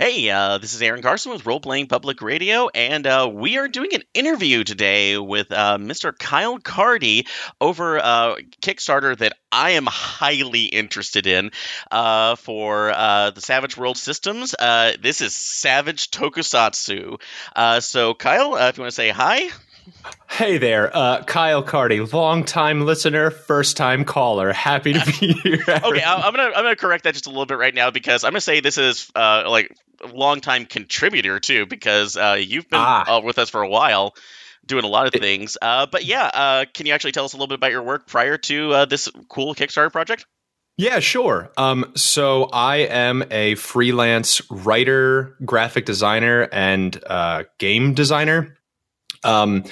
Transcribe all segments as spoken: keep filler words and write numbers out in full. Hey, uh, this is Aaron Karsten with Role Playing Public Radio, and uh, we are doing an interview today with uh, Mister Kyle Cardi over uh, Kickstarter that I am highly interested in uh, for uh, the Savage World systems. Uh, this is Savage Tokusatsu. Uh, so, Kyle, uh, if you want to say hi. Hey there, uh, Kyle Cardi, long-time listener, first-time caller. Happy to be here. Okay, I, I'm gonna I'm gonna correct that just a little bit right now because I'm gonna say this is uh, like long-time contributor too because uh, you've been ah. uh, with us for a while, doing a lot of things. Uh, but yeah, uh, can you actually tell us a little bit about your work prior to uh, this cool Kickstarter project? Yeah, sure. Um, so I am a freelance writer, graphic designer, and uh, game designer. Um,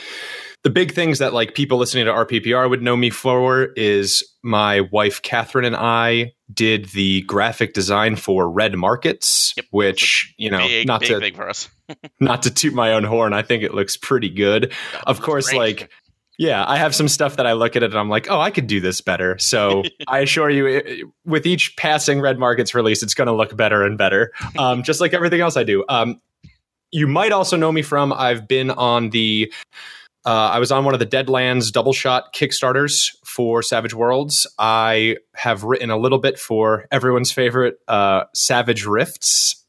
the big things that like people listening to R P P R would know me for is my wife, Catherine, and I did the graphic design for Red Markets, yep, which, you know, big, not big, to, big for us. Not to toot my own horn. I think it looks pretty good. That of course, great. like, yeah, I have some stuff that I look at it and I'm like, oh, I could do this better. So I assure you it, with each passing Red Markets release, it's going to look better and better. Um, just like everything else I do. Um, You might also know me from I've been on the uh, I was on one of the Deadlands double shot Kickstarters for Savage Worlds. I have written a little bit for everyone's favorite uh, Savage Rifts.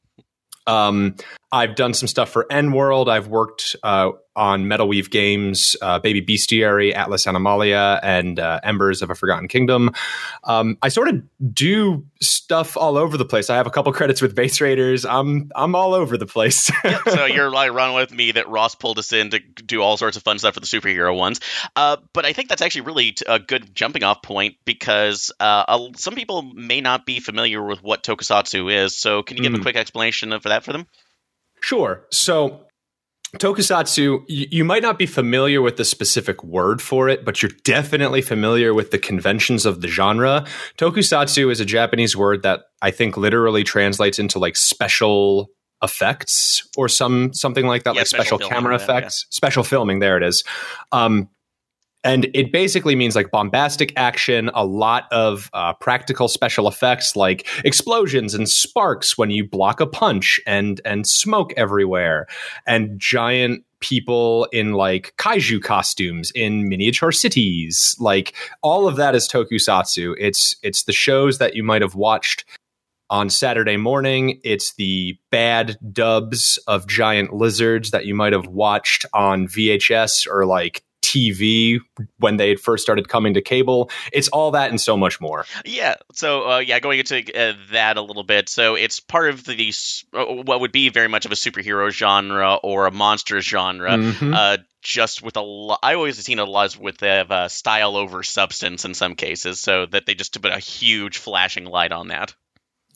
Um, I've done some stuff for N-World. I've worked uh, on Metal Weave Games, uh, Baby Bestiary, Atlas Animalia, and uh, Embers of a Forgotten Kingdom. Um, I sort of do stuff all over the place. I have a couple credits with Base Raiders. I'm I'm all over the place. Yep, so you're like running with me that Ross pulled us in to do all sorts of fun stuff for the superhero ones. Uh, but I think that's actually really a good jumping off point because uh, some people may not be familiar with what Tokusatsu is. So can you give mm. a quick explanation for that for them? Sure. So Tokusatsu, you, you might not be familiar with the specific word for it, but you're definitely familiar with the conventions of the genre. Tokusatsu is a Japanese word that I think literally translates into like special effects or some something like that, yeah, like special, special camera that, effects, yeah. special filming. There it is. Um, and it basically means like bombastic action, a lot of uh, practical special effects like explosions and sparks when you block a punch and and smoke everywhere and giant people in like kaiju costumes in miniature cities. Like all of that is Tokusatsu. It's it's the shows that you might have watched on Saturday morning. It's the bad dubs of giant lizards that you might have watched on V H S or like T V when they had first started coming to cable. It's all that and so much more. Yeah. So, uh, yeah, going into uh, that a little bit. So it's part of the uh, what would be very much of a superhero genre or a monster genre. Mm-hmm. Uh, just with a lot. I always have seen a lot with uh, style over substance in some cases. So that they just put a huge flashing light on that.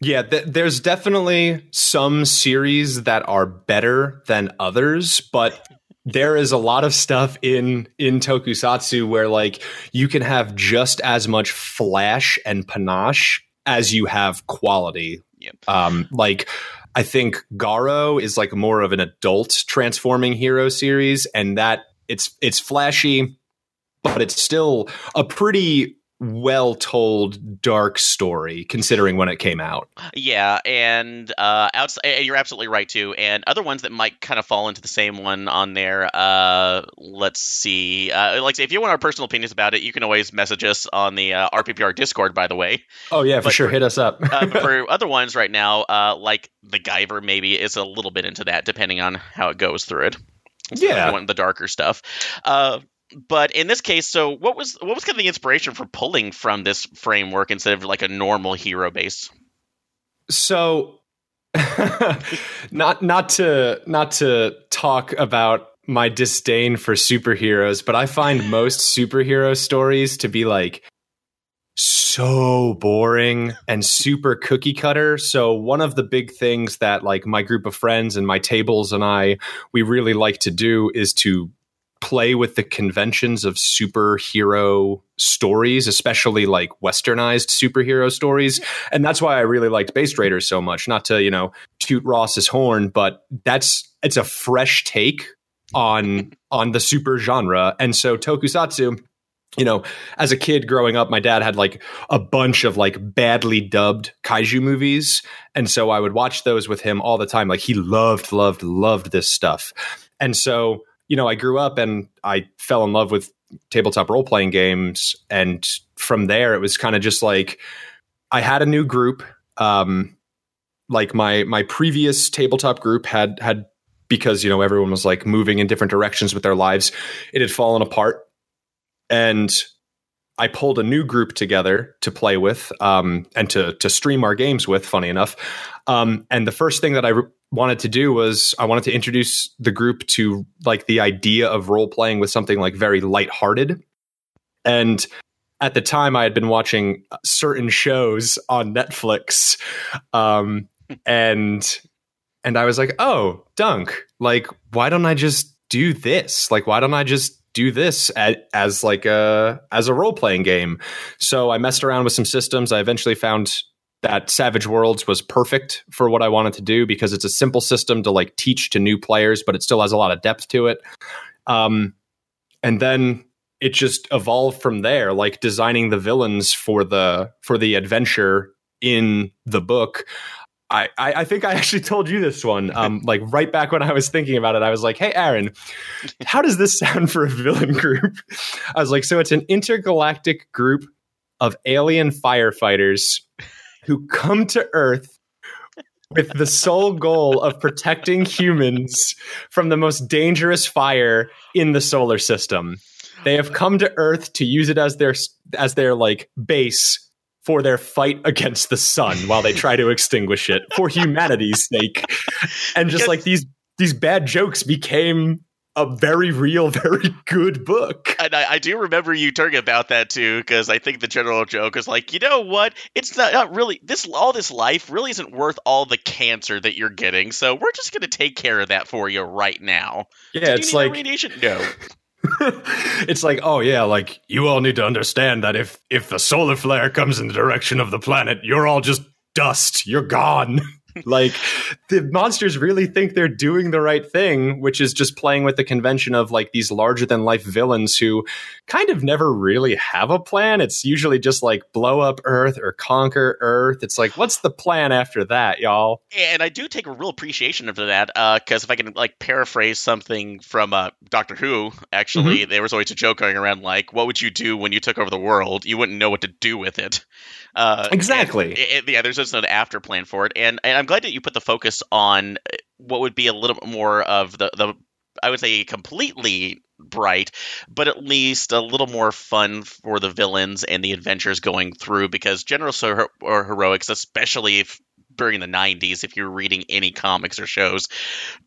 Yeah, th- there's definitely some series that are better than others, but there is a lot of stuff in in Tokusatsu where like you can have just as much flash and panache as you have quality. Yep. Um, like I think Garo is like more of an adult transforming hero series, and that it's it's flashy, but it's still a pretty well-told dark story considering when it came out. Yeah, and uh, outside, you're absolutely right, too. And other ones that might kind of fall into the same one on there, uh, let's see. Uh, like, if you want our personal opinions about it, you can always message us on the uh, R P P R Discord, by the way. Oh, yeah, for but, sure. Hit us up. uh, but for other ones right now, uh, like the Guyver maybe is a little bit into that, depending on how it goes through it. So yeah. If you want the darker stuff. Uh But in this case, so what was what was kind of the inspiration for pulling from this framework instead of like a normal hero base? So, not not to not to talk about my disdain for superheroes, but I find most superhero stories to be like so boring and super cookie cutter. So one of the big things that like my group of friends and my tables and I we really like to do is to play with the conventions of superhero stories, especially like westernized superhero stories. And that's why I really liked Base Raiders so much. Not to, you know, toot Ross's horn, but that's it's a fresh take on on the super genre. And so Tokusatsu you know, as a kid growing up, my dad had like a bunch of like badly dubbed kaiju movies. And so I would watch those with him all the time. Like he loved, loved, loved this stuff. And so, you know, I grew up and I fell in love with tabletop role-playing games. And from there, it was kind of just like I had a new group. Um, like my my previous tabletop group had had because, you know, everyone was like moving in different directions with their lives. It had fallen apart. And I pulled a new group together to play with um, and to to stream our games with, funny enough. Um, and the first thing that I re- wanted to do was I wanted to introduce the group to like the idea of role playing with something like very lighthearted. And at the time I had been watching certain shows on Netflix um, and and I was like, oh, Dunk, like, why don't I just do this? Like, why don't I just do this as, as like a, as a role-playing game. So I messed around with some systems. I eventually found that Savage Worlds was perfect for what I wanted to do because it's a simple system to like teach to new players, but it still has a lot of depth to it. Um, and then it just evolved from there, like designing the villains for the, for the adventure in the book. I, I think I actually told you this one, um, like right back when I was thinking about it, I was like, hey, Aaron, how does this sound for a villain group? I was like, so it's an intergalactic group of alien firefighters who come to Earth with the sole goal of protecting humans from the most dangerous fire in the solar system. They have come to Earth to use it as their, as their like base for their fight against the sun while they try to extinguish it for humanity's sake. And just like these, these bad jokes became a very real, very good book. And I, I do remember you talking about that too, because I think the general joke is like, you know what? It's not, not really this, all this life really isn't worth all the cancer that you're getting. So we're just going to take care of that for you right now. Yeah. Did it's like, radiation? No. It's like, oh yeah, like you all need to understand that if if the solar flare comes in the direction of the planet, you're all just dust, you're gone. Like the monsters really think they're doing the right thing, which is just playing with the convention of like these larger than life villains who kind of never really have a plan. It's usually just like blow up Earth or conquer Earth. It's like, what's the plan after that, y'all? And I do take a real appreciation of that because uh, if I can like paraphrase something from uh, Doctor Who, actually, mm-hmm. there was always a joke going around like, what would you do when you took over the world? You wouldn't know what to do with it. Uh, exactly. And, and, yeah, there's just no after plan for it. And, and I'm glad that you put the focus on what would be a little bit more of the, the I would say completely bright, but at least a little more fun for the villains and the adventures going through, because general so- or heroics, especially if during the nineties, if you're reading any comics or shows,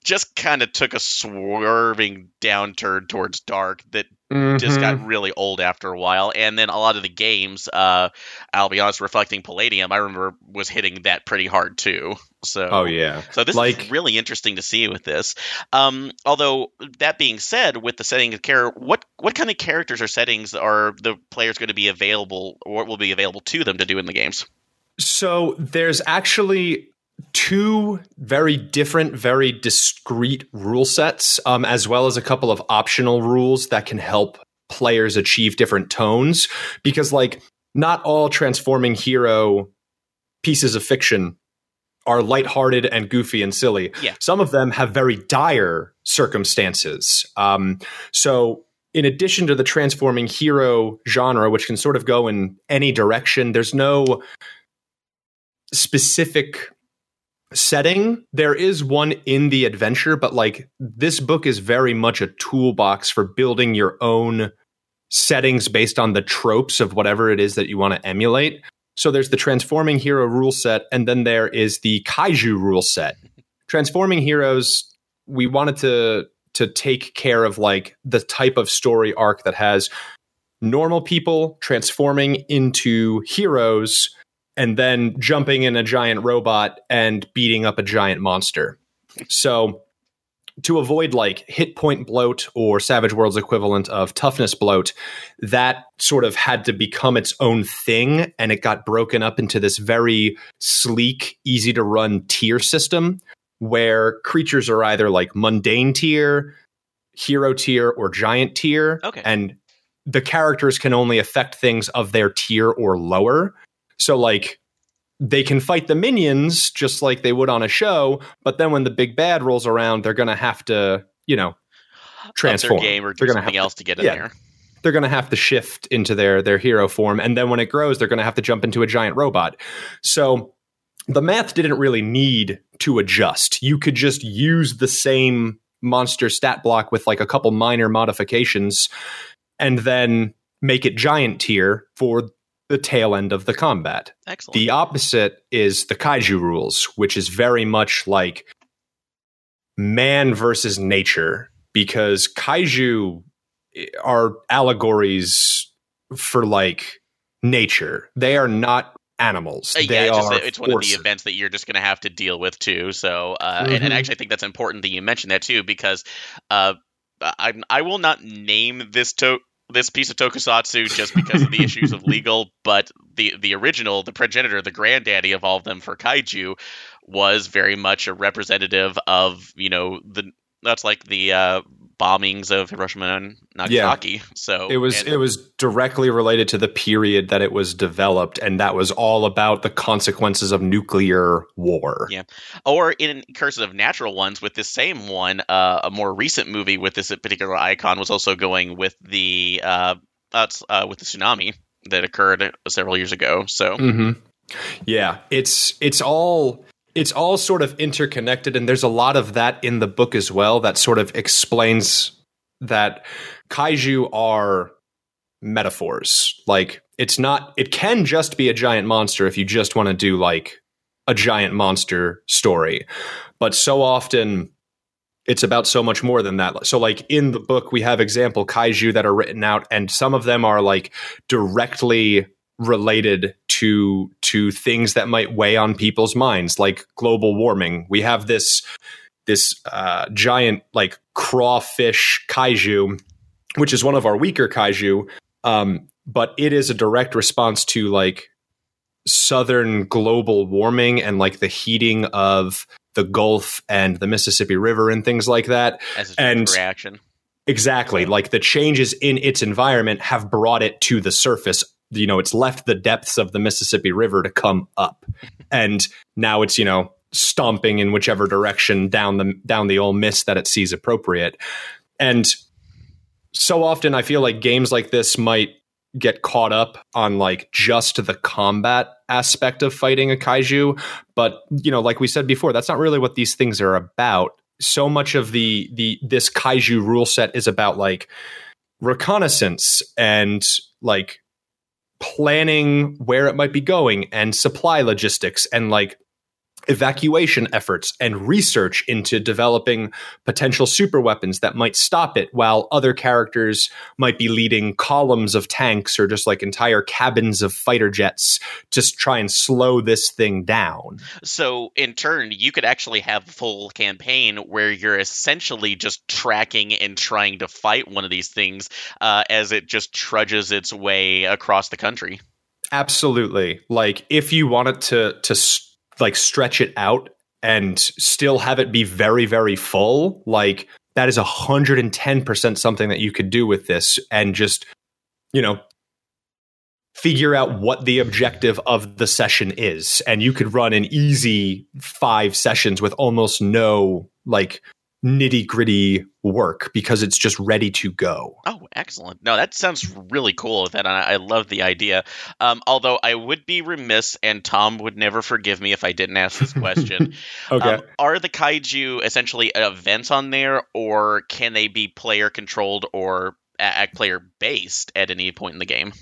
just kind of took a swerving downturn towards dark that mm-hmm. just got really old after a while. And then a lot of the games, uh, I'll be honest, reflecting Palladium, I remember was hitting that pretty hard too. So, oh, yeah. So this like, is really interesting to see with this. Um, although, that being said, with the setting of care, what, what kind of characters or settings are the players going to be available or will be available to them to do in the games? So there's actually two very different, very discrete rule sets, um, as well as a couple of optional rules that can help players achieve different tones. Because, like, not all transforming hero pieces of fiction are lighthearted and goofy and silly. Yeah. Some of them have very dire circumstances. Um, so... in addition to the transforming hero genre, which can sort of go in any direction, there's no specific setting. There is one in the adventure, but like this book is very much a toolbox for building your own settings based on the tropes of whatever it is that you want to emulate. So there's the transforming hero rule set, and then there is the kaiju rule set. Transforming heroes, we wanted to... to take care of like the type of story arc that has normal people transforming into heroes and then jumping in a giant robot and beating up a giant monster. So to avoid like hit point bloat or Savage Worlds equivalent of toughness bloat, that sort of had to become its own thing. And it got broken up into this very sleek, easy to run tier system, where creatures are either like mundane tier, hero tier, or giant tier. Okay. And the characters can only affect things of their tier or lower. So like they can fight the minions just like they would on a show, but then when the big bad rolls around, they're going to have to, you know, transform. Up their game or do they're something else to, to get in yeah, there. They're going to have to shift into their, their hero form. And then when it grows, they're going to have to jump into a giant robot. So the math didn't really need to adjust. You could just use the same monster stat block with like a couple minor modifications and then make it giant tier for the tail end of the combat. Excellent. The opposite is the kaiju rules, which is very much like man versus nature, because kaiju are allegories for like nature. They are not animals. Uh, they yeah, it's, are just, it's one of the events that you're just going to have to deal with too. So, uh, mm-hmm. and, and actually I think that's important that you mentioned that too, because uh, I I will not name this to this piece of tokusatsu just because of the issues of legal, but the, the original, the progenitor, the granddaddy of all of them for kaiju was very much a representative of, you know, the that's like the uh, bombings of Hiroshima and Nagasaki. Yeah. So it was and, it was directly related to the period that it was developed, and that was all about the consequences of nuclear war. Yeah, or in Curses of Natural Ones with this same one, uh, a more recent movie with this particular icon was also going with the uh, uh, with the tsunami that occurred several years ago. So mm-hmm. yeah, it's it's all. It's all sort of interconnected, and there's a lot of that in the book as well that sort of explains that kaiju are metaphors. Like, it's not, it can just be a giant monster if you just want to do like a giant monster story. But so often it's about so much more than that. So like in the book, we have example kaiju that are written out, and some of them are like directly related to to things that might weigh on people's minds, like global warming. We have this this uh, giant like crawfish kaiju, which is one of our weaker kaiju, um, but it is a direct response to like southern global warming and like the heating of the Gulf and the Mississippi River and things like that. As a and reaction, exactly, like the changes in its environment have brought it to the surface. You know, it's left the depths of the Mississippi River to come up, and now it's, you know, stomping in whichever direction down the down the old mist that it sees appropriate. And so often I feel like games like this might get caught up on like just the combat aspect of fighting a kaiju. But, you know, like we said before, that's not really what these things are about. So much of the the this kaiju rule set is about like reconnaissance and like planning where it might be going, and supply logistics, and like evacuation efforts, and research into developing potential super weapons that might stop it, while other characters might be leading columns of tanks or just like entire cabins of fighter jets just try and slow this thing down. So in turn, you could actually have a full campaign where you're essentially just tracking and trying to fight one of these things uh, as it just trudges its way across the country. Absolutely. Like if you wanted to to st- like stretch it out and still have it be very, very full. Like that is one hundred ten percent something that you could do with this, and just, you know, figure out what the objective of the session is. And you could run an easy five sessions with almost no like nitty gritty work because it's just ready to go. Oh, excellent. No, that sounds really cool with that. I, I love the idea. Um, although I would be remiss, and Tom would never forgive me if I didn't ask this question. Okay. Um, are the kaiju essentially events on there, or can they be player controlled or uh, player based at any point in the game?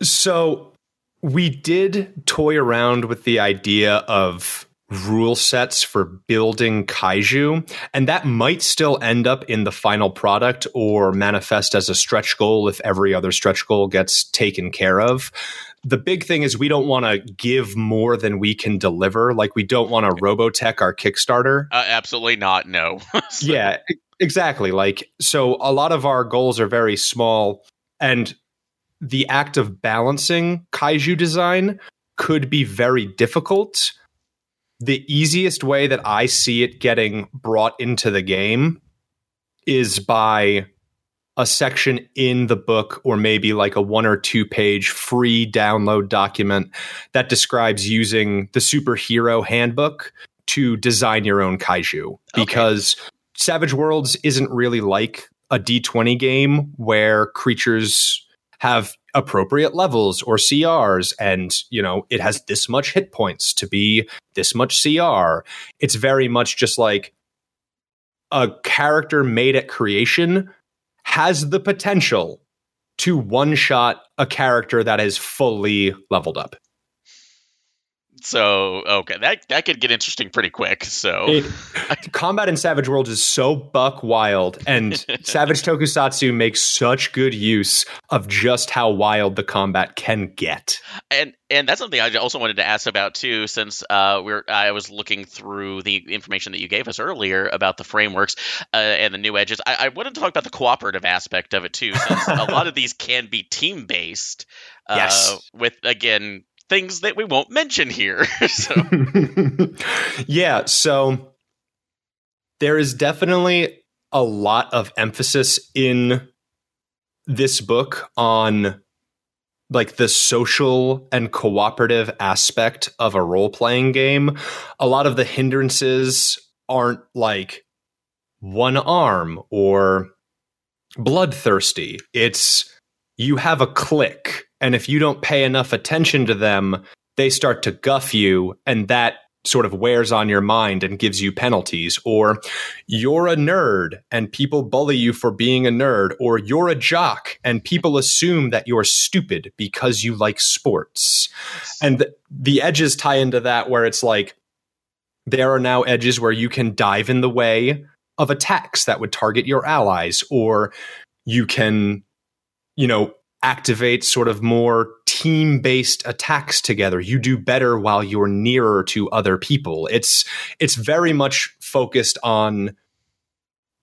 So we did toy around with the idea of rule sets for building kaiju, and that might still end up in the final product or manifest as a stretch goal if every other stretch goal gets taken care of. The big thing is we don't want to give more than we can deliver. Like we don't want to Robotech our Kickstarter. Uh, absolutely not. No. So. Yeah, exactly. Like, so a lot of our goals are very small, and the act of balancing kaiju design could be very difficult. The easiest way that I see it getting brought into the game is by a section in the book, or maybe like a one or two page free download document that describes using the superhero handbook to design your own kaiju, because okay. Savage Worlds isn't really like a D twenty game where creatures have appropriate levels or C Rs, and you know it has this much hit points to be this much C R. It's very much just like a character made at creation has the potential to one-shot a character that is fully leveled up. So, okay, that that could get interesting pretty quick. So, it, combat in Savage Worlds is so buck wild, and Savage Tokusatsu makes such good use of just how wild the combat can get. And and that's something I also wanted to ask about too, since uh, we're I was looking through the information that you gave us earlier about the frameworks uh, and the new edges. I, I wanted to talk about the cooperative aspect of it too, since a lot of these can be team based. Uh, yes, with again. Things that we won't mention here. So. Yeah, so there is definitely a lot of emphasis in this book on like the social and cooperative aspect of a role-playing game. A lot of the hindrances aren't like one arm or bloodthirsty. It's you have a clique. And if you don't pay enough attention to them, they start to guff you, and that sort of wears on your mind and gives you penalties. Or you're a nerd and people bully you for being a nerd, or you're a jock and people assume that you're stupid because you like sports. And the, the edges tie into that, where it's like there are now edges where you can dive in the way of attacks that would target your allies, or you can, you know, activate sort of more team-based attacks together. You do better while you're nearer to other people. It's it's very much focused on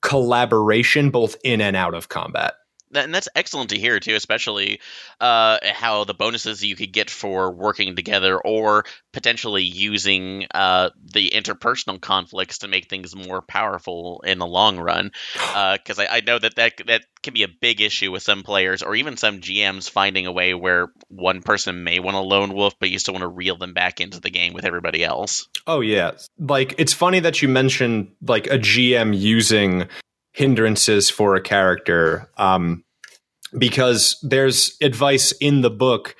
collaboration, both in and out of combat. And that's excellent to hear, too, especially uh, how the bonuses you could get for working together or potentially using uh, the interpersonal conflicts to make things more powerful in the long run. Because uh, I, I know that, that that can be a big issue with some players, or even some G Ms finding a way where one person may want a lone wolf, but you still want to reel them back into the game with everybody else. Oh, yeah. Like, it's funny that you mentioned, like, a G M using hindrances for a character, um, because there's advice in the book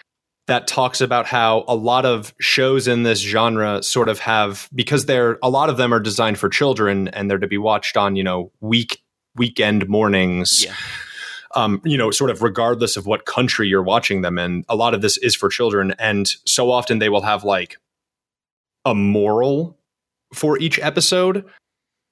that talks about how a lot of shows in this genre sort of have, because they're a lot of them are designed for children and they're to be watched on, you know, week weekend mornings, yeah. um, you know, sort of regardless of what country you're watching them in. A lot of this is for children, and so often they will have like a moral for each episode,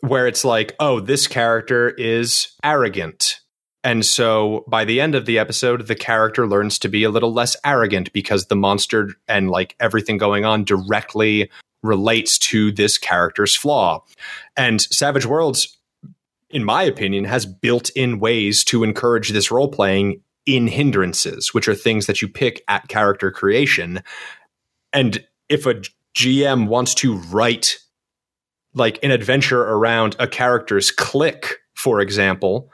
where it's like, oh, this character is arrogant. And so by the end of the episode, the character learns to be a little less arrogant because the monster and like everything going on directly relates to this character's flaw. And Savage Worlds, in my opinion, has built-in ways to encourage this role-playing in hindrances, which are things that you pick at character creation. And if a G M wants to write like an adventure around a character's clique, for example,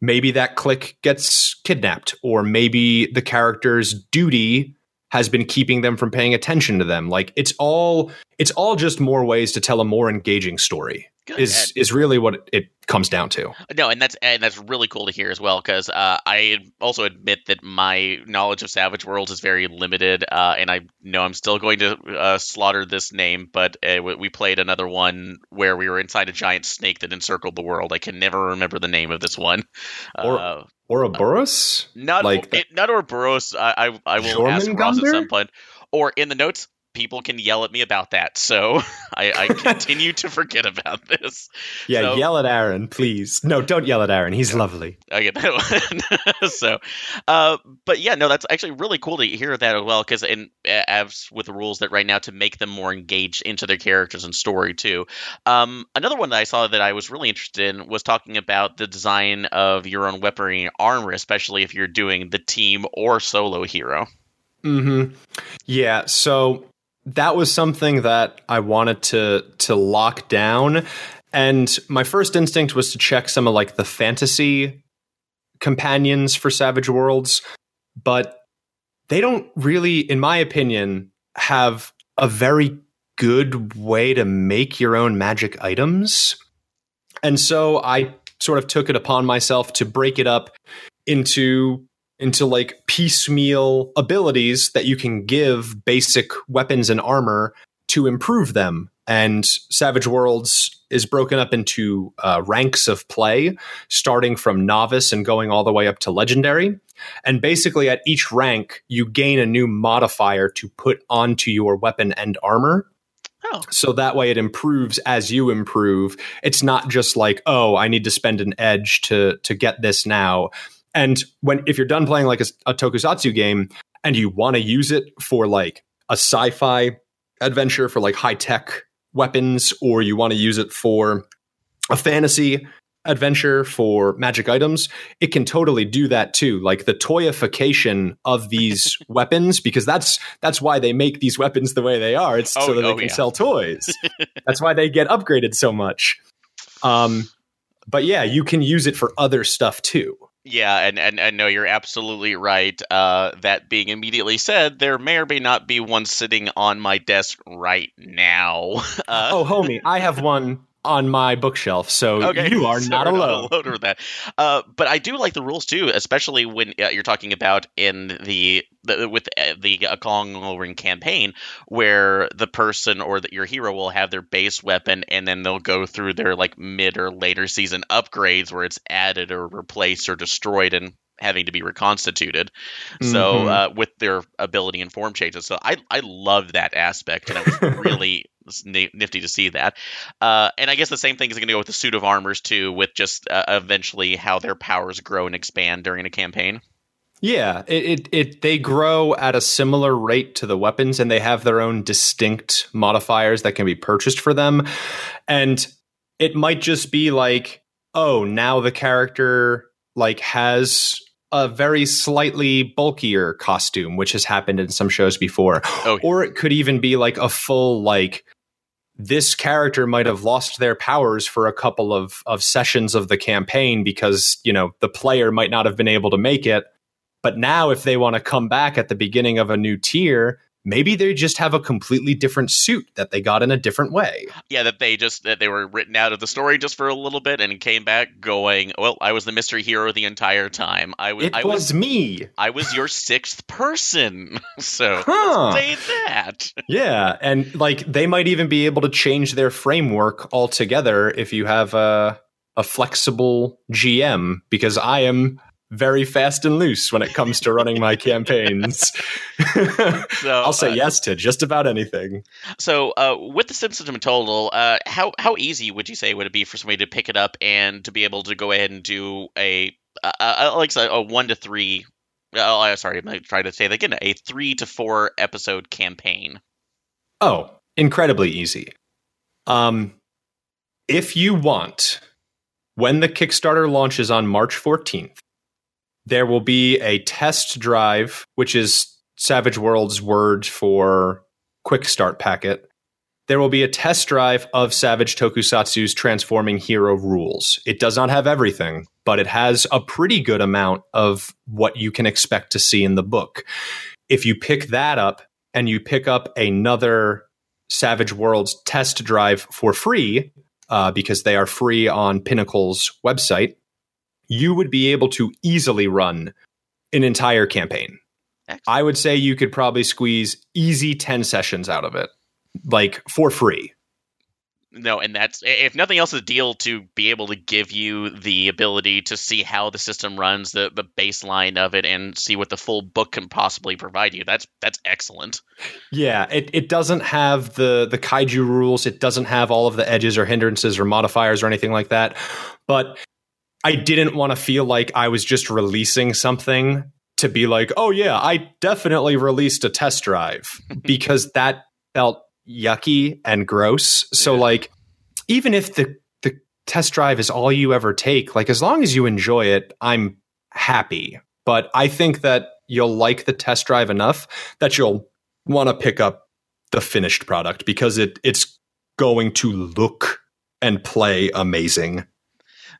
maybe that clique gets kidnapped, or maybe the character's duty has been keeping them from paying attention to them. Like it's all, it's all just more ways to tell a more engaging story. Good. Is is really what it comes down to. No, and that's and that's really cool to hear as well, because uh, I also admit that my knowledge of Savage Worlds is very limited, uh, and I know I'm still going to uh, slaughter this name, but uh, we played another one where we were inside a giant snake that encircled the world. I can never remember the name of this one. Or uh, Ouroboros? Uh, not like it, not Ouroboros. I, I I will Jormungandr? Ask Ross at some point. Or in the notes. People can yell at me about that, so I, I continue to forget about this. Yeah, so, yell at Aaron, please. No, don't yell at Aaron. He's lovely. I get that one. so, uh, but yeah, no, that's actually really cool to hear that as well, because in as with the rules that right now to make them more engaged into their characters and story too. Um, another one that I saw that I was really interested in was talking about the design of your own weaponry and armor, especially if you're doing the team or solo hero. Mm-hmm. Yeah, so that was something that I wanted to to lock down. And my first instinct was to check some of like the fantasy companions for Savage Worlds, but they don't really, in my opinion, have a very good way to make your own magic items. And so I sort of took it upon myself to break it up into into like piecemeal abilities that you can give basic weapons and armor to improve them. And Savage Worlds is broken up into uh, ranks of play, starting from novice and going all the way up to legendary. And basically at each rank, you gain a new modifier to put onto your weapon and armor. Oh. So that way it improves as you improve. It's not just like, oh, I need to spend an edge to to get this now. And when if you're done playing like a, a tokusatsu game and you want to use it for like a sci-fi adventure for like high-tech weapons, or you want to use it for a fantasy adventure for magic items, it can totally do that too. Like the toyification of these weapons, because that's that's why they make these weapons the way they are. It's oh, so that oh, they can yeah. sell toys. That's why they get upgraded so much. Um, but yeah, you can use it for other stuff too. Yeah, and, and, and no, you're absolutely right. Uh, that being immediately said, there may or may not be one sitting on my desk right now. Uh, oh, homie, I have one on my bookshelf, so okay, you are so not alone. Not alone with that. Uh, but I do like the rules too, especially when uh, you're talking about in the, the with uh, the uh, Akong Ring campaign, where the person or that your hero will have their base weapon, and then they'll go through their like mid or later season upgrades where it's added or replaced or destroyed and having to be reconstituted. Mm-hmm. So uh, with their ability and form changes, so I I love that aspect, and I was really. It's nifty to see that. Uh, and I guess the same thing is going to go with the suit of armors, too, with just uh, eventually how their powers grow and expand during a campaign. Yeah, it, it it they grow at a similar rate to the weapons, and they have their own distinct modifiers that can be purchased for them. And it might just be like, oh, now the character like has a very slightly bulkier costume, which has happened in some shows before. Oh. Or it could even be like a full like... this character might have lost their powers for a couple of, of sessions of the campaign because, you know, the player might not have been able to make it. But now if they want to come back at the beginning of a new tier, maybe they just have a completely different suit that they got in a different way. Yeah, that they just that they were written out of the story just for a little bit and came back going, well, I was the mystery hero the entire time. I was, it I was, was me. I was your sixth person. So huh. say that. Yeah, and like they might even be able to change their framework altogether if you have a a flexible G M, because I am very fast and loose when it comes to running my campaigns. So, I'll say uh, yes to just about anything. So uh, with the Simpsons total, uh, how, how easy would you say would it be for somebody to pick it up and to be able to go ahead and do a, a, a like a, a one to three, oh, sorry, I'm going to try to say that again, a three to four episode campaign? Oh, incredibly easy. Um, if you want, when the Kickstarter launches on March fourteenth, there will be a test drive, which is Savage Worlds' word for quick start packet. There will be a test drive of Savage Tokusatsu's Transforming Hero rules. It does not have everything, but it has a pretty good amount of what you can expect to see in the book. If you pick that up and you pick up another Savage Worlds test drive for free, uh, because they are free on Pinnacle's website, you would be able to easily run an entire campaign. Excellent. I would say you could probably squeeze easy ten sessions out of it, like for free. No, and that's, if nothing else, a deal to be able to give you the ability to see how the system runs, the, the baseline of it, and see what the full book can possibly provide you. That's that's excellent. Yeah, it, it doesn't have the, the kaiju rules. It doesn't have all of the edges or hindrances or modifiers or anything like that. But I didn't want to feel like I was just releasing something to be like, oh, yeah, I definitely released a test drive, because that felt yucky and gross. So, yeah. like, even if the, the test drive is all you ever take, like, as long as you enjoy it, I'm happy. But I think that you'll like the test drive enough that you'll want to pick up the finished product, because it it's going to look and play amazing.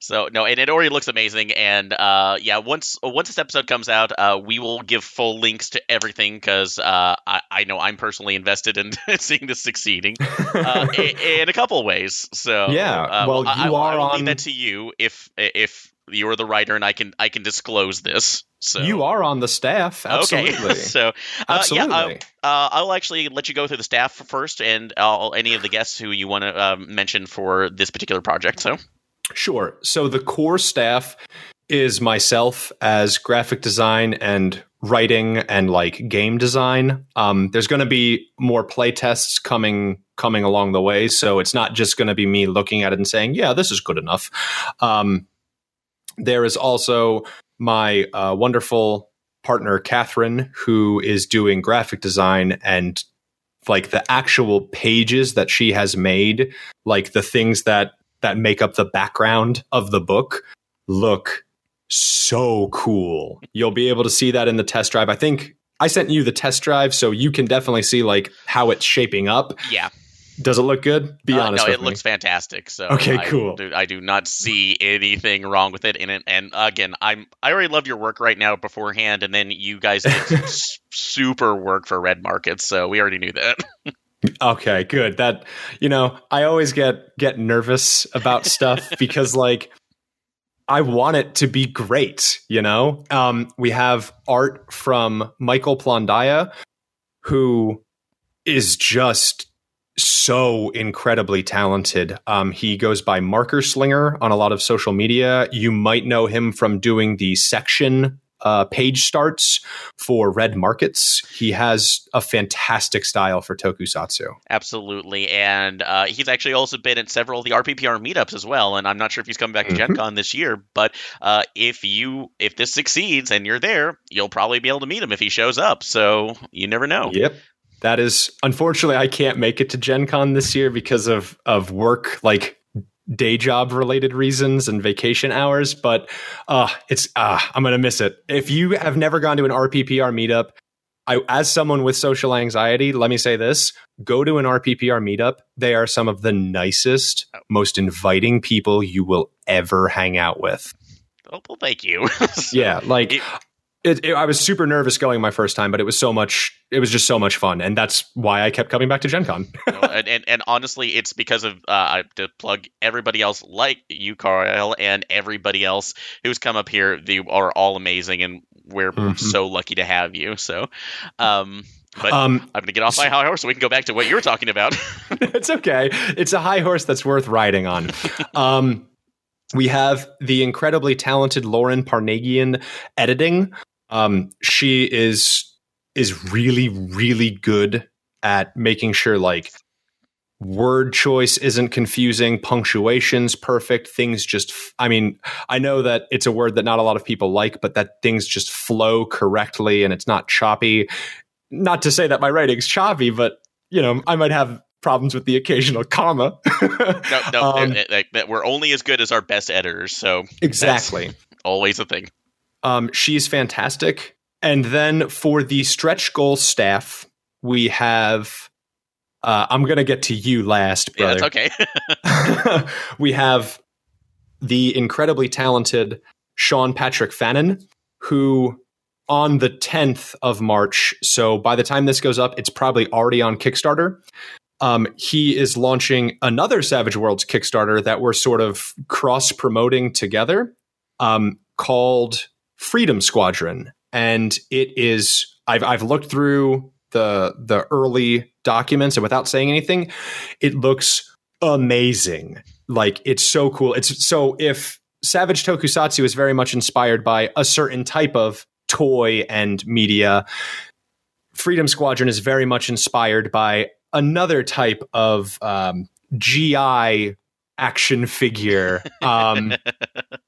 So no, and it already looks amazing. And uh, yeah, once once this episode comes out, uh, we will give full links to everything because uh, I, I know I'm personally invested in seeing this succeeding uh, in, in a couple ways. So yeah, uh, well, well, you I, are I will on... leave that to you if if you are the writer and I can I can disclose this. So you are on the staff. Absolutely. Okay. so, uh, absolutely. Yeah, uh, uh, I'll actually let you go through the staff first and uh, any of the guests who you want to uh, mention for this particular project. So, sure. So the core staff is myself as graphic design and writing and like game design. Um, there's going to be more play tests coming coming along the way. So it's not just going to be me looking at it and saying, yeah, this is good enough. Um, there is also my uh, wonderful partner, Catherine, who is doing graphic design and like the actual pages that she has made, like the things that that make up the background of the book look so cool. You'll be able to see that in the test drive. I think I sent you the test drive, so you can definitely see like how it's shaping up. Yeah. Does it look good? Be uh, honest no, with it me. Looks fantastic. So okay, I, cool. Do, I do not see anything wrong with it. And and again, I'm I already love your work right now beforehand, and then you guys did super work for Red Markets, so we already knew that. Okay, good. That you know, I always get get nervous about stuff because like I want it to be great. You know, um, we have art from Michael Plondia, who is just so incredibly talented. Um, he goes by Markerslinger on a lot of social media. You might know him from doing the section uh, page starts for Red Markets. He has a fantastic style for Tokusatsu. Absolutely. And uh, he's actually also been at several of the R P P R meetups as well. And I'm not sure if he's coming back to mm-hmm. Gen Con this year, but uh, if you if this succeeds and you're there, you'll probably be able to meet him if he shows up. So you never know. Yep. That is, unfortunately, I can't make it to Gen Con this year because of, of work, like day job related reasons and vacation hours. But uh, it's uh, I'm going to miss it. If you have never gone to an R P P R meetup, I, as someone with social anxiety, let me say this, go to an R P P R meetup. They are some of the nicest, most inviting people you will ever hang out with. Oh, well, thank you. Yeah, like... It- It, it, I was super nervous going my first time, but it was so much. It was just so much fun, and that's why I kept coming back to Gen Con. No, and, and and honestly, it's because of uh, to plug everybody else like you, Kyle, and everybody else who's come up here. They are all amazing, and we're mm-hmm. so lucky to have you. So, um, but um, I'm going to get off my high horse so we can go back to what you were talking about. It's okay. It's a high horse that's worth riding on. Um, we have the incredibly talented Lauren Parnegian editing. Um, she is is really, really good at making sure like word choice isn't confusing, punctuation's perfect, things just f- I mean, I know that it's a word that not a lot of people like, but that things just flow correctly and it's not choppy. Not to say that my writing's choppy, but you know, I might have problems with the occasional comma. no, no, um, that we're only as good as our best editors, so exactly, always a thing. Um, she's fantastic. And then for the stretch goal staff, we have, uh, I'm going to get to you last, brother. Yeah, that's okay. We have the incredibly talented Sean Patrick Fannon, who on the tenth of March, so by the time this goes up, it's probably already on Kickstarter. Um, he is launching another Savage Worlds Kickstarter that we're sort of cross-promoting together, um, called Freedom Squadron, and it is I've I've looked through the the early documents, and without saying anything, it looks amazing. Like, it's so cool. It's so if Savage Tokusatsu is very much inspired by a certain type of toy and media, Freedom Squadron is very much inspired by another type of um, G I action figure. Um,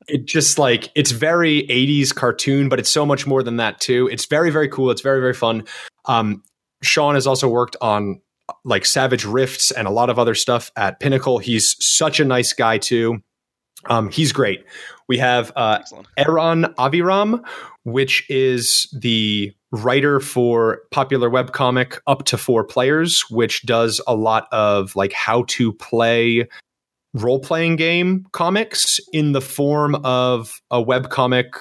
it just like, it's very eighties cartoon, but it's so much more than that too. It's very, very cool. It's very, very fun. Um, Sean has also worked on like Savage Rifts and a lot of other stuff at Pinnacle. He's such a nice guy too. Um, he's great. We have uh, Eron Aviram, which is the writer for popular webcomic Up to Four Players, which does a lot of like how to play role-playing game comics in the form of a webcomic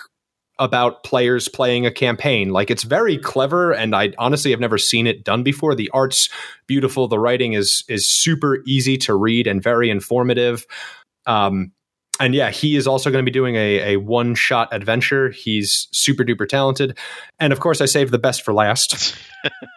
about players playing a campaign. Like, it's very clever, and I honestly have never seen it done before. The art's beautiful. The writing is is super easy to read and very informative. Um, and yeah, he is also going to be doing a, a one-shot adventure. He's super duper talented. And of course, I saved the best for last.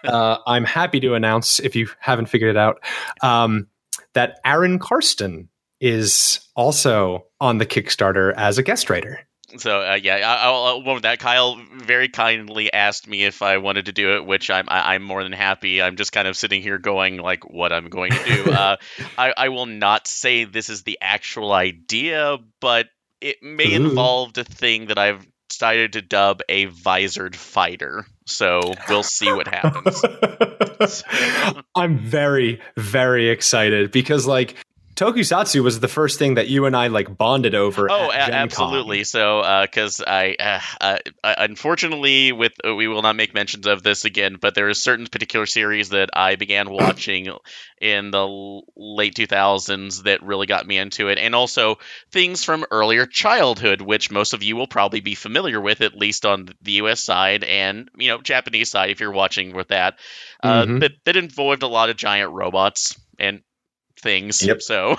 uh, I'm happy to announce, if you haven't figured it out, um, that Aaron Karsten is also on the Kickstarter as a guest writer. So uh, yeah, I, I'll, I'll go with that. Kyle very kindly asked me if I wanted to do it, which I'm I, I'm more than happy. I'm just kind of sitting here going like, what I'm going to do. uh, I, I will not say this is the actual idea, but it may Ooh. involve the thing that I've decided to dub a visored fighter. So we'll see what happens. I'm very, very excited because like, Tokusatsu was the first thing that you and I like bonded over. Oh, at Gen absolutely. Con. So, because uh, I, uh, uh, unfortunately, with uh, we will not make mentions of this again, but there is certain particular series that I began watching in the late two thousands that really got me into it, and also things from earlier childhood, which most of you will probably be familiar with, at least on the U S side and you know Japanese side if you're watching with that. Uh, mm-hmm. That that involved a lot of giant robots and. Things yep. So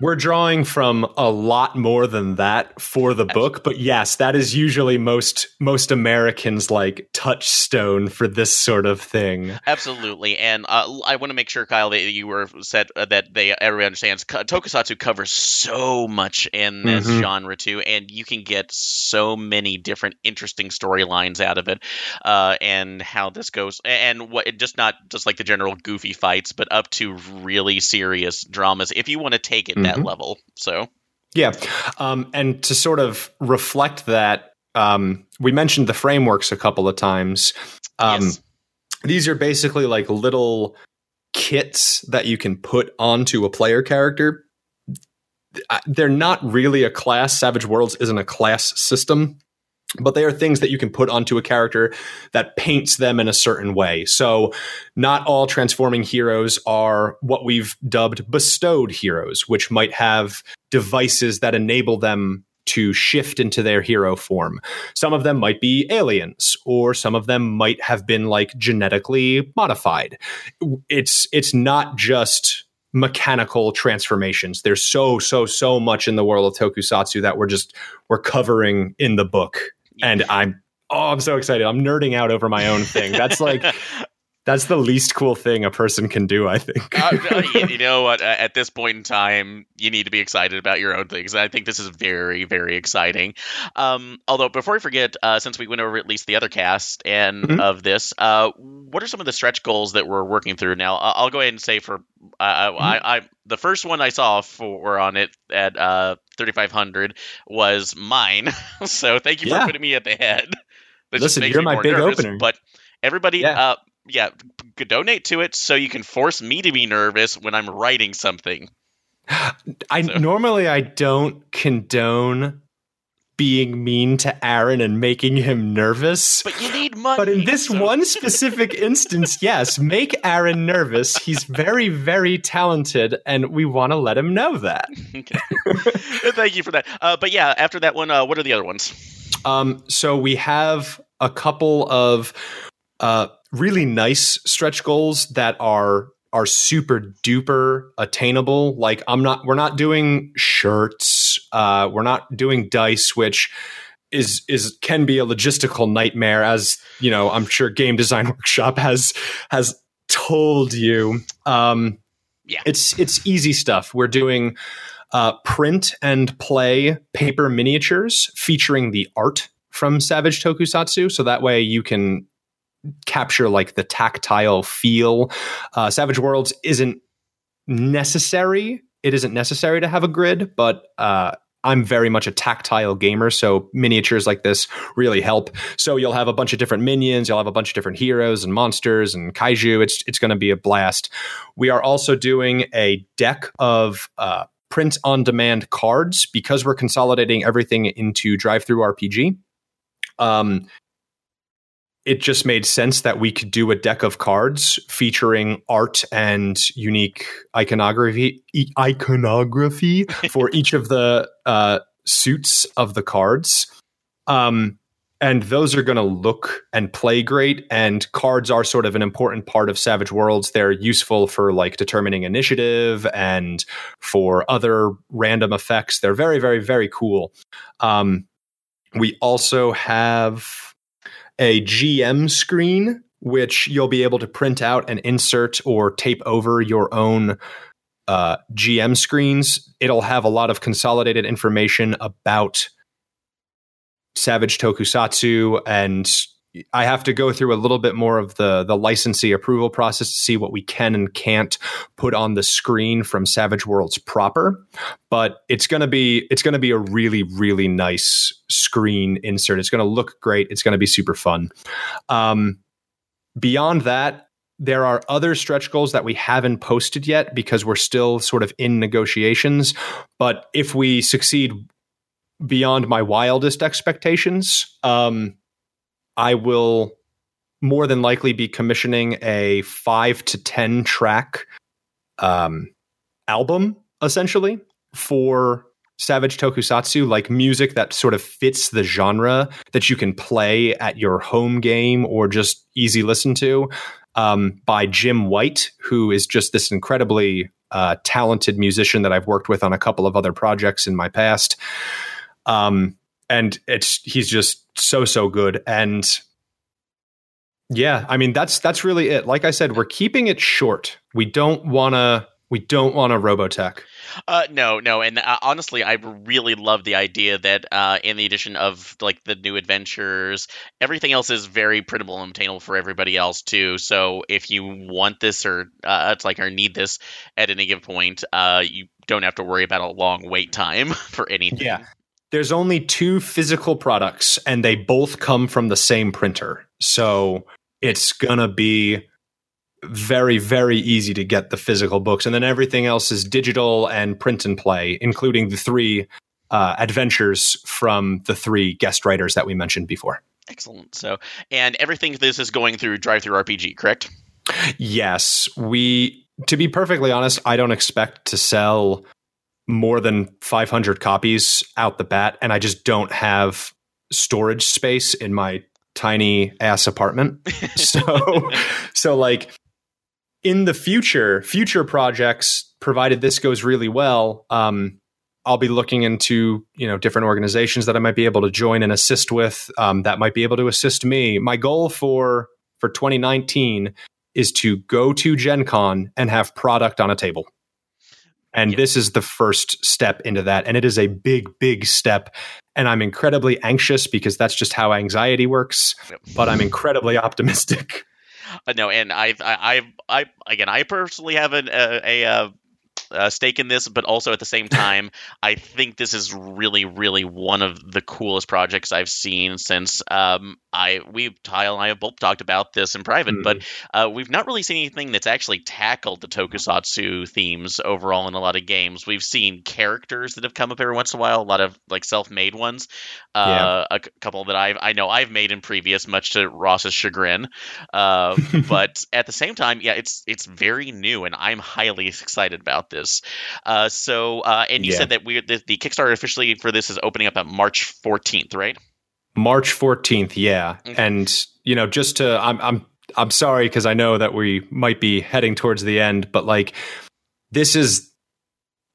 we're drawing from a lot more than that for the book, but yes, that is usually most most Americans like touchstone for this sort of thing. Absolutely. And uh, I want to make sure, Kyle, that you were said uh, that they everyone understands Tokusatsu covers so much in this mm-hmm. genre too, and you can get so many different interesting storylines out of it, uh and how this goes, and what just not just like the general goofy fights, but up to really serious dramas if you want to take it mm-hmm. that level. So yeah, um and to sort of reflect that, um we mentioned the frameworks a couple of times. Um yes. These are basically like little kits that you can put onto a player character. They're not really a class. Savage Worlds isn't a class system, but they are things that you can put onto a character that paints them in a certain way. So not all transforming heroes are what we've dubbed bestowed heroes, which might have devices that enable them to shift into their hero form. Some of them might be aliens, or some of them might have been like genetically modified. It's, it's not just mechanical transformations. There's so, so, so much in the world of Tokusatsu that we're just, we're covering in the book. And I'm, oh, I'm so excited. I'm nerding out over my own thing. That's like, that's the least cool thing a person can do, I think. uh, you, you know what? At this point in time, you need to be excited about your own things. I think this is very, very exciting. Um, although, before we forget, uh, since we went over at least the other cast and mm-hmm. of this, uh, what are some of the stretch goals that we're working through now? I'll, I'll go ahead and say for uh, mm-hmm. I, I, the first one I saw for on it at uh, thirty-five hundred was mine. So thank you yeah. for putting me at the head. That Listen, you're my big nervous, opener. But everybody... Yeah. Uh, Yeah, donate to it so you can force me to be nervous when I'm writing something. I so. Normally I don't condone being mean to Aaron and making him nervous. But you need money. But in this so. one specific instance, yes, make Aaron nervous. He's very, very talented, and we want to let him know that. Okay. Thank you for that. Uh, but yeah, after that one, uh, what are the other ones? Um, so we have a couple of... Uh, really nice stretch goals that are are super duper attainable. Like I'm not, we're not doing shirts. Uh, we're not doing dice, which is is can be a logistical nightmare, as you know. I'm sure Game Design Workshop has has told you. Um, yeah, it's it's easy stuff. We're doing uh, print and play paper miniatures featuring the art from Savage Tokusatsu, so that way you can capture like the tactile feel. Uh, Savage Worlds isn't necessary. It isn't necessary to have a grid, but uh, I'm very much a tactile gamer, so miniatures like this really help. So you'll have a bunch of different minions, you'll have a bunch of different heroes and monsters and kaiju. It's it's going to be a blast. We are also doing a deck of uh, print-on-demand cards because we're consolidating everything into DriveThru R P G. Um it just made sense that we could do a deck of cards featuring art and unique iconography e- iconography for each of the uh, suits of the cards. Um, and those are going to look and play great. And cards are sort of an important part of Savage Worlds. They're useful for like determining initiative and for other random effects. They're very, very, very cool. Um, we also have a G M screen, which you'll be able to print out and insert or tape over your own uh, G M screens. It'll have a lot of consolidated information about Savage Tokusatsu, and I have to go through a little bit more of the, the licensee approval process to see what we can and can't put on the screen from Savage Worlds proper. But it's going to be, it's going to be a really, really nice screen insert. It's going to look great. It's going to be super fun. Um, beyond that, there are other stretch goals that we haven't posted yet because we're still sort of in negotiations. But if we succeed beyond my wildest expectations, um, I will more than likely be commissioning a five to ten track um, album, essentially, for Savage Tokusatsu, like music that sort of fits the genre that you can play at your home game or just easy listen to, um, by Jim White, who is just this incredibly uh, talented musician that I've worked with on a couple of other projects in my past. Um, and it's, he's just so, so good. And yeah, I mean, that's, that's really it. Like I said, we're keeping it short. We don't want to, we don't want to Robotech. Uh, no, no. And uh, honestly, I really love the idea that uh, in the addition of like the new adventures, everything else is very printable and obtainable for everybody else too. So if you want this or uh, it's like, or need this at any given point, uh, you don't have to worry about a long wait time for anything. Yeah. There's only two physical products, and they both come from the same printer. So it's going to be very, very easy to get the physical books. And then everything else is digital and print and play, including the three uh, adventures from the three guest writers that we mentioned before. Excellent. So, and everything this is going through DriveThru R P G, correct? Yes. We, to be perfectly honest, I don't expect to sell more than five hundred copies out the bat, and I just don't have storage space in my tiny ass apartment. So, so like in the future, future projects, provided this goes really well, um, I'll be looking into, you know, different organizations that I might be able to join and assist with, um, that might be able to assist me. My goal for for twenty nineteen is to go to Gen Con and have product on a table. And yep. This is the first step into that. And it is a big, big step. And I'm incredibly anxious because that's just how anxiety works. Yep. But I'm incredibly optimistic. Uh, no, and I, I, I, I, again, I personally have an, a, a, a stake in this, but also at the same time, I think this is really, really one of the coolest projects I've seen since um, I, we, Kyle and I have both talked about this in private, mm. but uh, we've not really seen anything that's actually tackled the Tokusatsu themes overall in a lot of games. We've seen characters that have come up every once in a while, a lot of like self-made ones, uh, yeah. a c- couple that I've, I know I've made in previous, much to Ross's chagrin. Uh, but at the same time, yeah, it's it's very new, and I'm highly excited about this. Uh, so, uh, and you yeah. said that we the, the Kickstarter officially for this is opening up on March fourteenth, right? March fourteenth, yeah. Okay. And you know, just to I'm I'm I'm sorry because I know that we might be heading towards the end, but like this is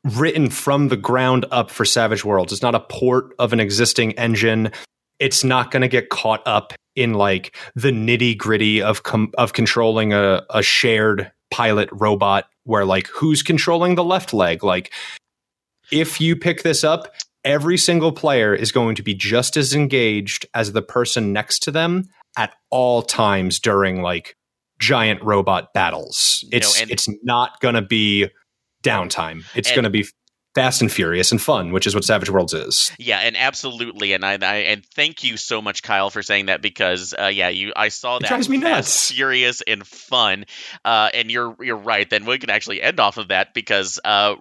written from the ground up for Savage Worlds. It's not a port of an existing engine. It's not going to get caught up in like the nitty-gritty of com- of controlling a a shared pilot robot where like who's controlling the left leg. Like if you pick this up, every single player is going to be just as engaged as the person next to them at all times during like giant robot battles. It's you know, and, it's not going to be downtime. It's going to be fast and furious and fun, which is what Savage Worlds is. Yeah, and absolutely, and I, I and thank you so much, Kyle, for saying that because uh, yeah, you I saw that it drives me nuts. Furious and fun, uh, and you're you're right. Then we can actually end off of that because. Uh,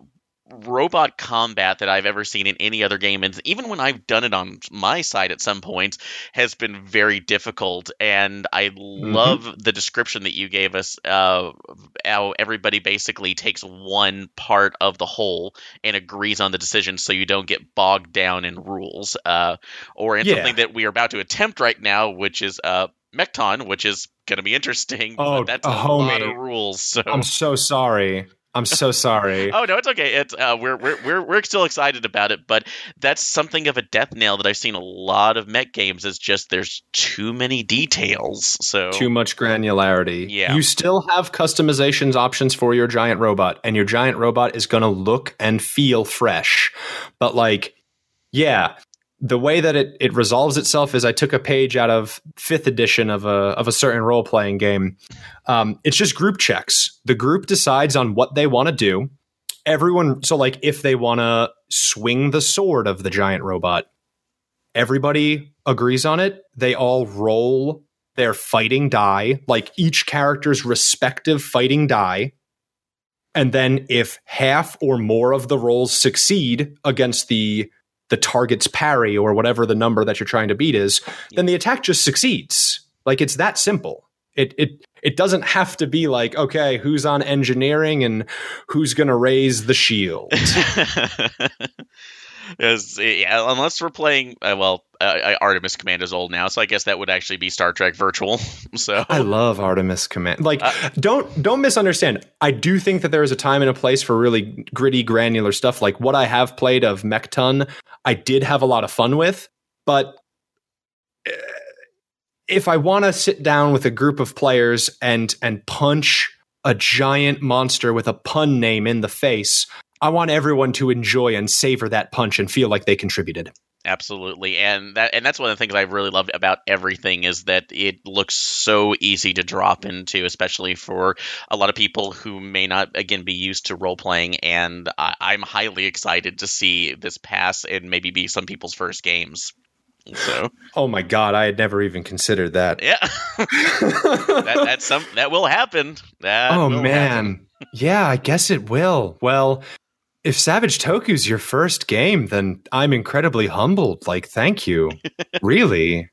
robot combat that I've ever seen in any other game, and even when I've done it on my side at some points, has been very difficult. And I love mm-hmm. the description that you gave us, uh, how everybody basically takes one part of the whole and agrees on the decision, so you don't get bogged down in rules, uh, or in yeah. something that we are about to attempt right now, which is uh, Mekton, which is going to be interesting. Oh, that's a homie. lot of rules. So. I'm so sorry. I'm so sorry. Oh no, it's okay. It's uh, we're we're we're we're still excited about it, but that's something of a death nail that I've seen a lot of mech games. Is just there's too many details, so too much granularity. Yeah, you still have customizations options for your giant robot, and your giant robot is going to look and feel fresh. But like, yeah, the way that it it resolves itself is I took a page out of fifth edition of a of a certain role playing game. Um, it's just group checks. The group decides on what they want to do. Everyone, so like if they want to swing the sword of the giant robot, everybody agrees on it. They all roll their fighting die, like each character's respective fighting die. And then if half or more of the rolls succeed against the the target's parry or whatever the number that you're trying to beat is, then the attack just succeeds. Like it's that simple. It it it doesn't have to be like, okay, who's on engineering and who's going to raise the shield. As, yeah, unless we're playing, uh, well, uh, Artemis Command is old now, so I guess that would actually be Star Trek Virtual. So I love Artemis Command. Like, uh, don't don't misunderstand. I do think that there is a time and a place for really gritty, granular stuff. Like what I have played of Mekton, I did have a lot of fun with, but if I want to sit down with a group of players and and punch a giant monster with a pun name in the face, I want everyone to enjoy and savor that punch and feel like they contributed. Absolutely. And that and that's one of the things I really loved about everything is that it looks so easy to drop into, especially for a lot of people who may not, again, be used to role-playing. And I, I'm highly excited to see this pass and maybe be some people's first games. So. Oh my God! I had never even considered that. Yeah, that, that's some that will happen. That oh will man, happen. Yeah, I guess it will. Well, if Savage Toku's your first game, then I'm incredibly humbled. Like, thank you, really.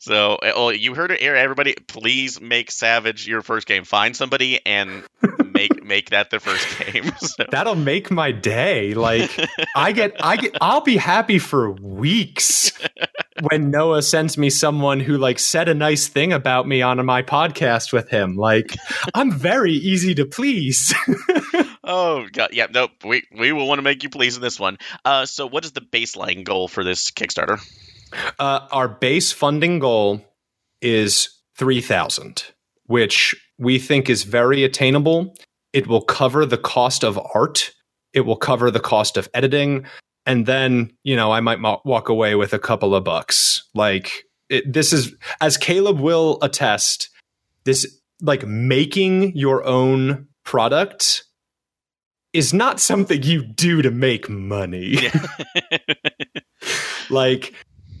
So, oh, you heard it here, everybody. Please make Savage your first game. Find somebody and make make that the first game. So. That'll make my day. Like, I get, I get, I'll be happy for weeks when Noah sends me someone who like said a nice thing about me on my podcast with him. Like, I'm very easy to please. Oh God, yeah, nope. We we will want to make you please in this one. Uh, so, what is the baseline goal for this Kickstarter? Uh, our base funding goal is three thousand dollars, which we think is very attainable. It will cover the cost of art. It will cover the cost of editing. And then, you know, I might mo- walk away with a couple of bucks. Like it, this is, as Caleb will attest, this like making your own product is not something you do to make money. Yeah. Like,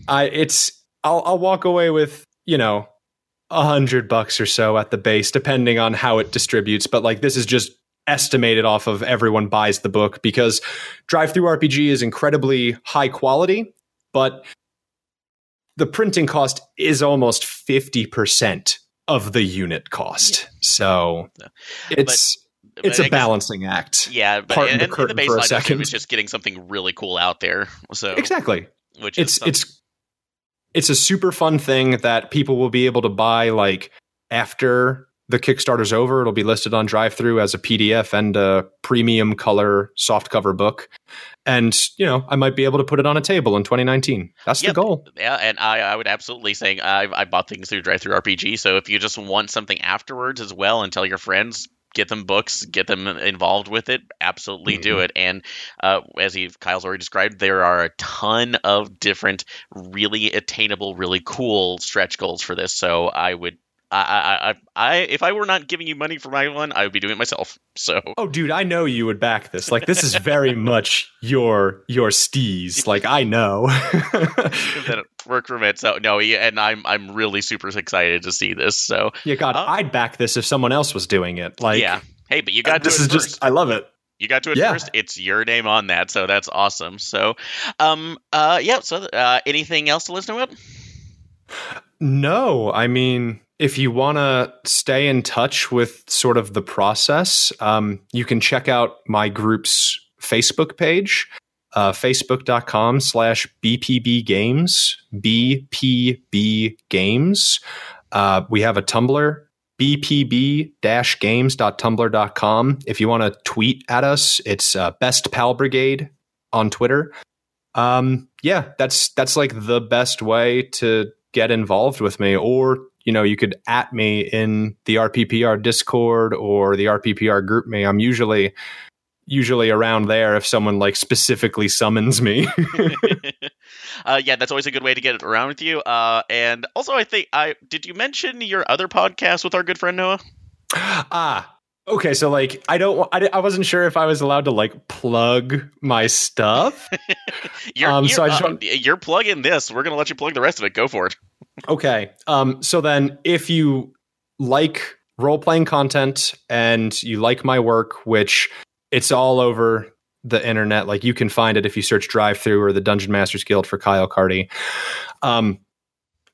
I it's I'll I'll walk away with, you know, a hundred bucks or so at the base, depending on how it distributes. But like this is just estimated off of everyone buys the book because DriveThru R P G is incredibly high quality, but the printing cost is almost fifty percent of the unit cost. So it's. But- It's but a guess, balancing act. Yeah, but Part and, the, and the baseline is just getting something really cool out there. So exactly, which it's is it's it's a super fun thing that people will be able to buy. Like after the Kickstarter's over, it'll be listed on DriveThru as a P D F and a premium color softcover book. And, you know, I might be able to put it on a table in twenty nineteen. That's yep. the goal. Yeah, and I, I would absolutely say I've I bought things through DriveThru R P G. So if you just want something afterwards as well, and tell your friends. Get them books, get them involved with it. Absolutely mm-hmm. do it. And uh, as he, Kyle's already described, there are a ton of different, really attainable, really cool stretch goals for this. So I would, I, I, I, I, if I were not giving you money for my one, I would be doing it myself. So. Oh, dude, I know you would back this. Like, this is very much your your steez. Like, I know. Work from it. So no, and I'm I'm really super excited to see this. So yeah, God, uh, I'd back this if someone else was doing it. Like, yeah. Hey, but you got uh, this is first. Just I love it. you got to it yeah. first. It's your name on that, so that's awesome. So, um, uh, yeah. So, uh, anything else to listen to? No, I mean, if you want to stay in touch with sort of the process, um, you can check out my group's Facebook page, uh, facebook.com slash BPB Games, B P B Games. Uh, we have a Tumblr, b p b dash games dot tumblr dot com. If you want to tweet at us, it's uh, Best Pal Brigade on Twitter. Um, yeah, that's that's like the best way to get involved with me. Or, you know, you could at me in the R P P R Discord or the R P P R group me. I'm usually usually around there if someone like specifically summons me. Uh, yeah, that's always a good way to get it around with you. Uh, and also, I think I did you mention your other podcast with our good friend Noah? Ah, okay. So like, I don't, I, I wasn't sure if I was allowed to like plug my stuff. you're, um, you're, so I just uh, want... you're plugging this. We're gonna let you plug the rest of it. Go for it. Okay. Um. So then, if you like role playing content and you like my work, which it's all over the internet, like you can find it if you search DriveThru or the Dungeon Masters Guild for Kyle Cardi. Um,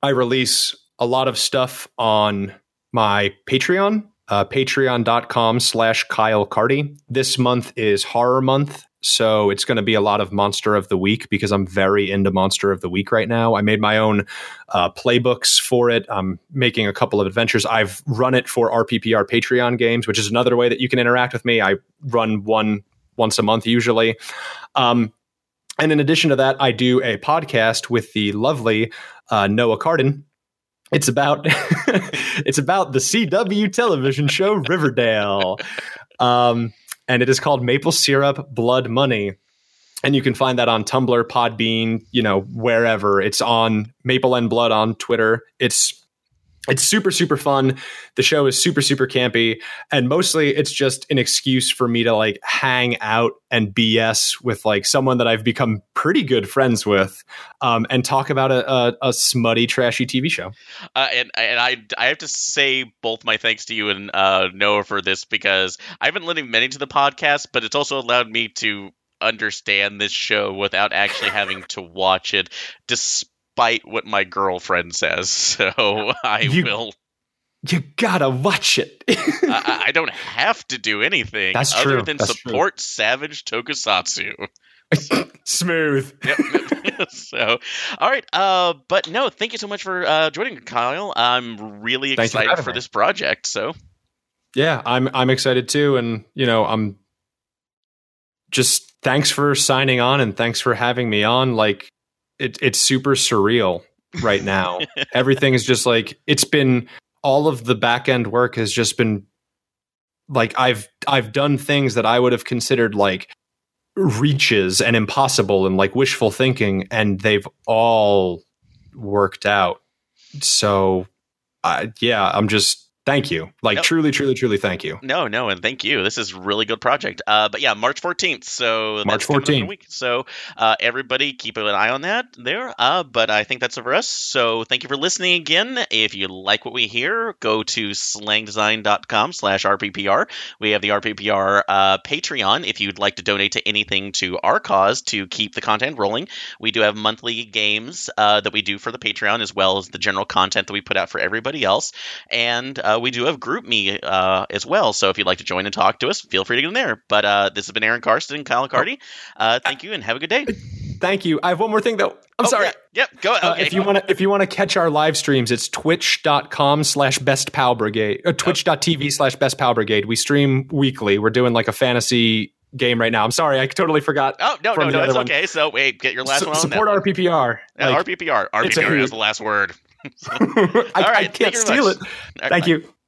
I release a lot of stuff on my Patreon, uh, patreon.com slash Kyle Cardi. This month is horror month, so it's going to be a lot of Monster of the Week because I'm very into Monster of the Week right now. I made my own uh, playbooks for it. I'm making a couple of adventures. I've run it for R P P R Patreon games, which is another way that you can interact with me. I run one once a month usually. Um, and in addition to that, I do a podcast with the lovely uh, Noah Carden. It's about it's about the C W television show Riverdale. Um, and it is called Maple Syrup Blood Money. And you can find that on Tumblr, Podbean, you know, wherever. It's on Maple and Blood on Twitter. It's It's super, super fun. The show is super, super campy. And mostly it's just an excuse for me to like hang out and B S with like someone that I've become pretty good friends with, um, and talk about a, a, a smutty, trashy T V show. Uh, and and I, I have to say both my thanks to you and uh, Noah for this, because I haven't lent many to the podcast, but it's also allowed me to understand this show without actually having to watch it, despite what my girlfriend says. So I you, will you gotta watch it. I, I don't have to do anything That's other true. than That's support true. Savage Tokusatsu. Smooth. Yep. So all right, uh but no, thank you so much for uh joining, Kyle. I'm really excited for, for this project. So yeah, I'm I'm excited too, and you know, I'm just thanks for signing on and thanks for having me on. Like It, it's super surreal right now. Everything is just like, it's been, all of the back end work has just been like, I've, I've done things that I would have considered like reaches and impossible and like wishful thinking, and they've all worked out. So I, yeah, I'm just, thank you. Like no. truly, truly, truly. Thank you. No, no. And thank you. This is a really good project. Uh, but yeah, March fourteenth. So March fourteenth. Week. So uh, everybody keep an eye on that there. Uh, but I think that's it for us. So thank you for listening again. If you like what we hear, go to slangdesign.com slash RPPR. We have the R P P R uh, Patreon. If you'd like to donate to anything to our cause to keep the content rolling, we do have monthly games uh, that we do for the Patreon, as well as the general content that we put out for everybody else. And uh, Uh, we do have GroupMe uh, as well, so if you'd like to join and talk to us, feel free to get in there. But uh, this has been Aaron Karsten and Kyle Cardi. Uh, thank you, and have a good day. Thank you. I have one more thing, though. I'm oh, sorry. Yeah. Yep, go ahead. Uh, okay. If you want to if you want to catch our live streams, it's twitch.com slash Best Pal Brigade, or twitch.tv slash Best Pal Brigade. We stream weekly. We're doing like a fantasy game right now. I'm sorry, I totally forgot. Oh, no, no, no, it's okay. One. So wait, get your last S- one on support that. Support R P P R. Yeah, like, R P P R. R P P R is the last word. I, right, I can't steal much. it. Right, thank bye. you.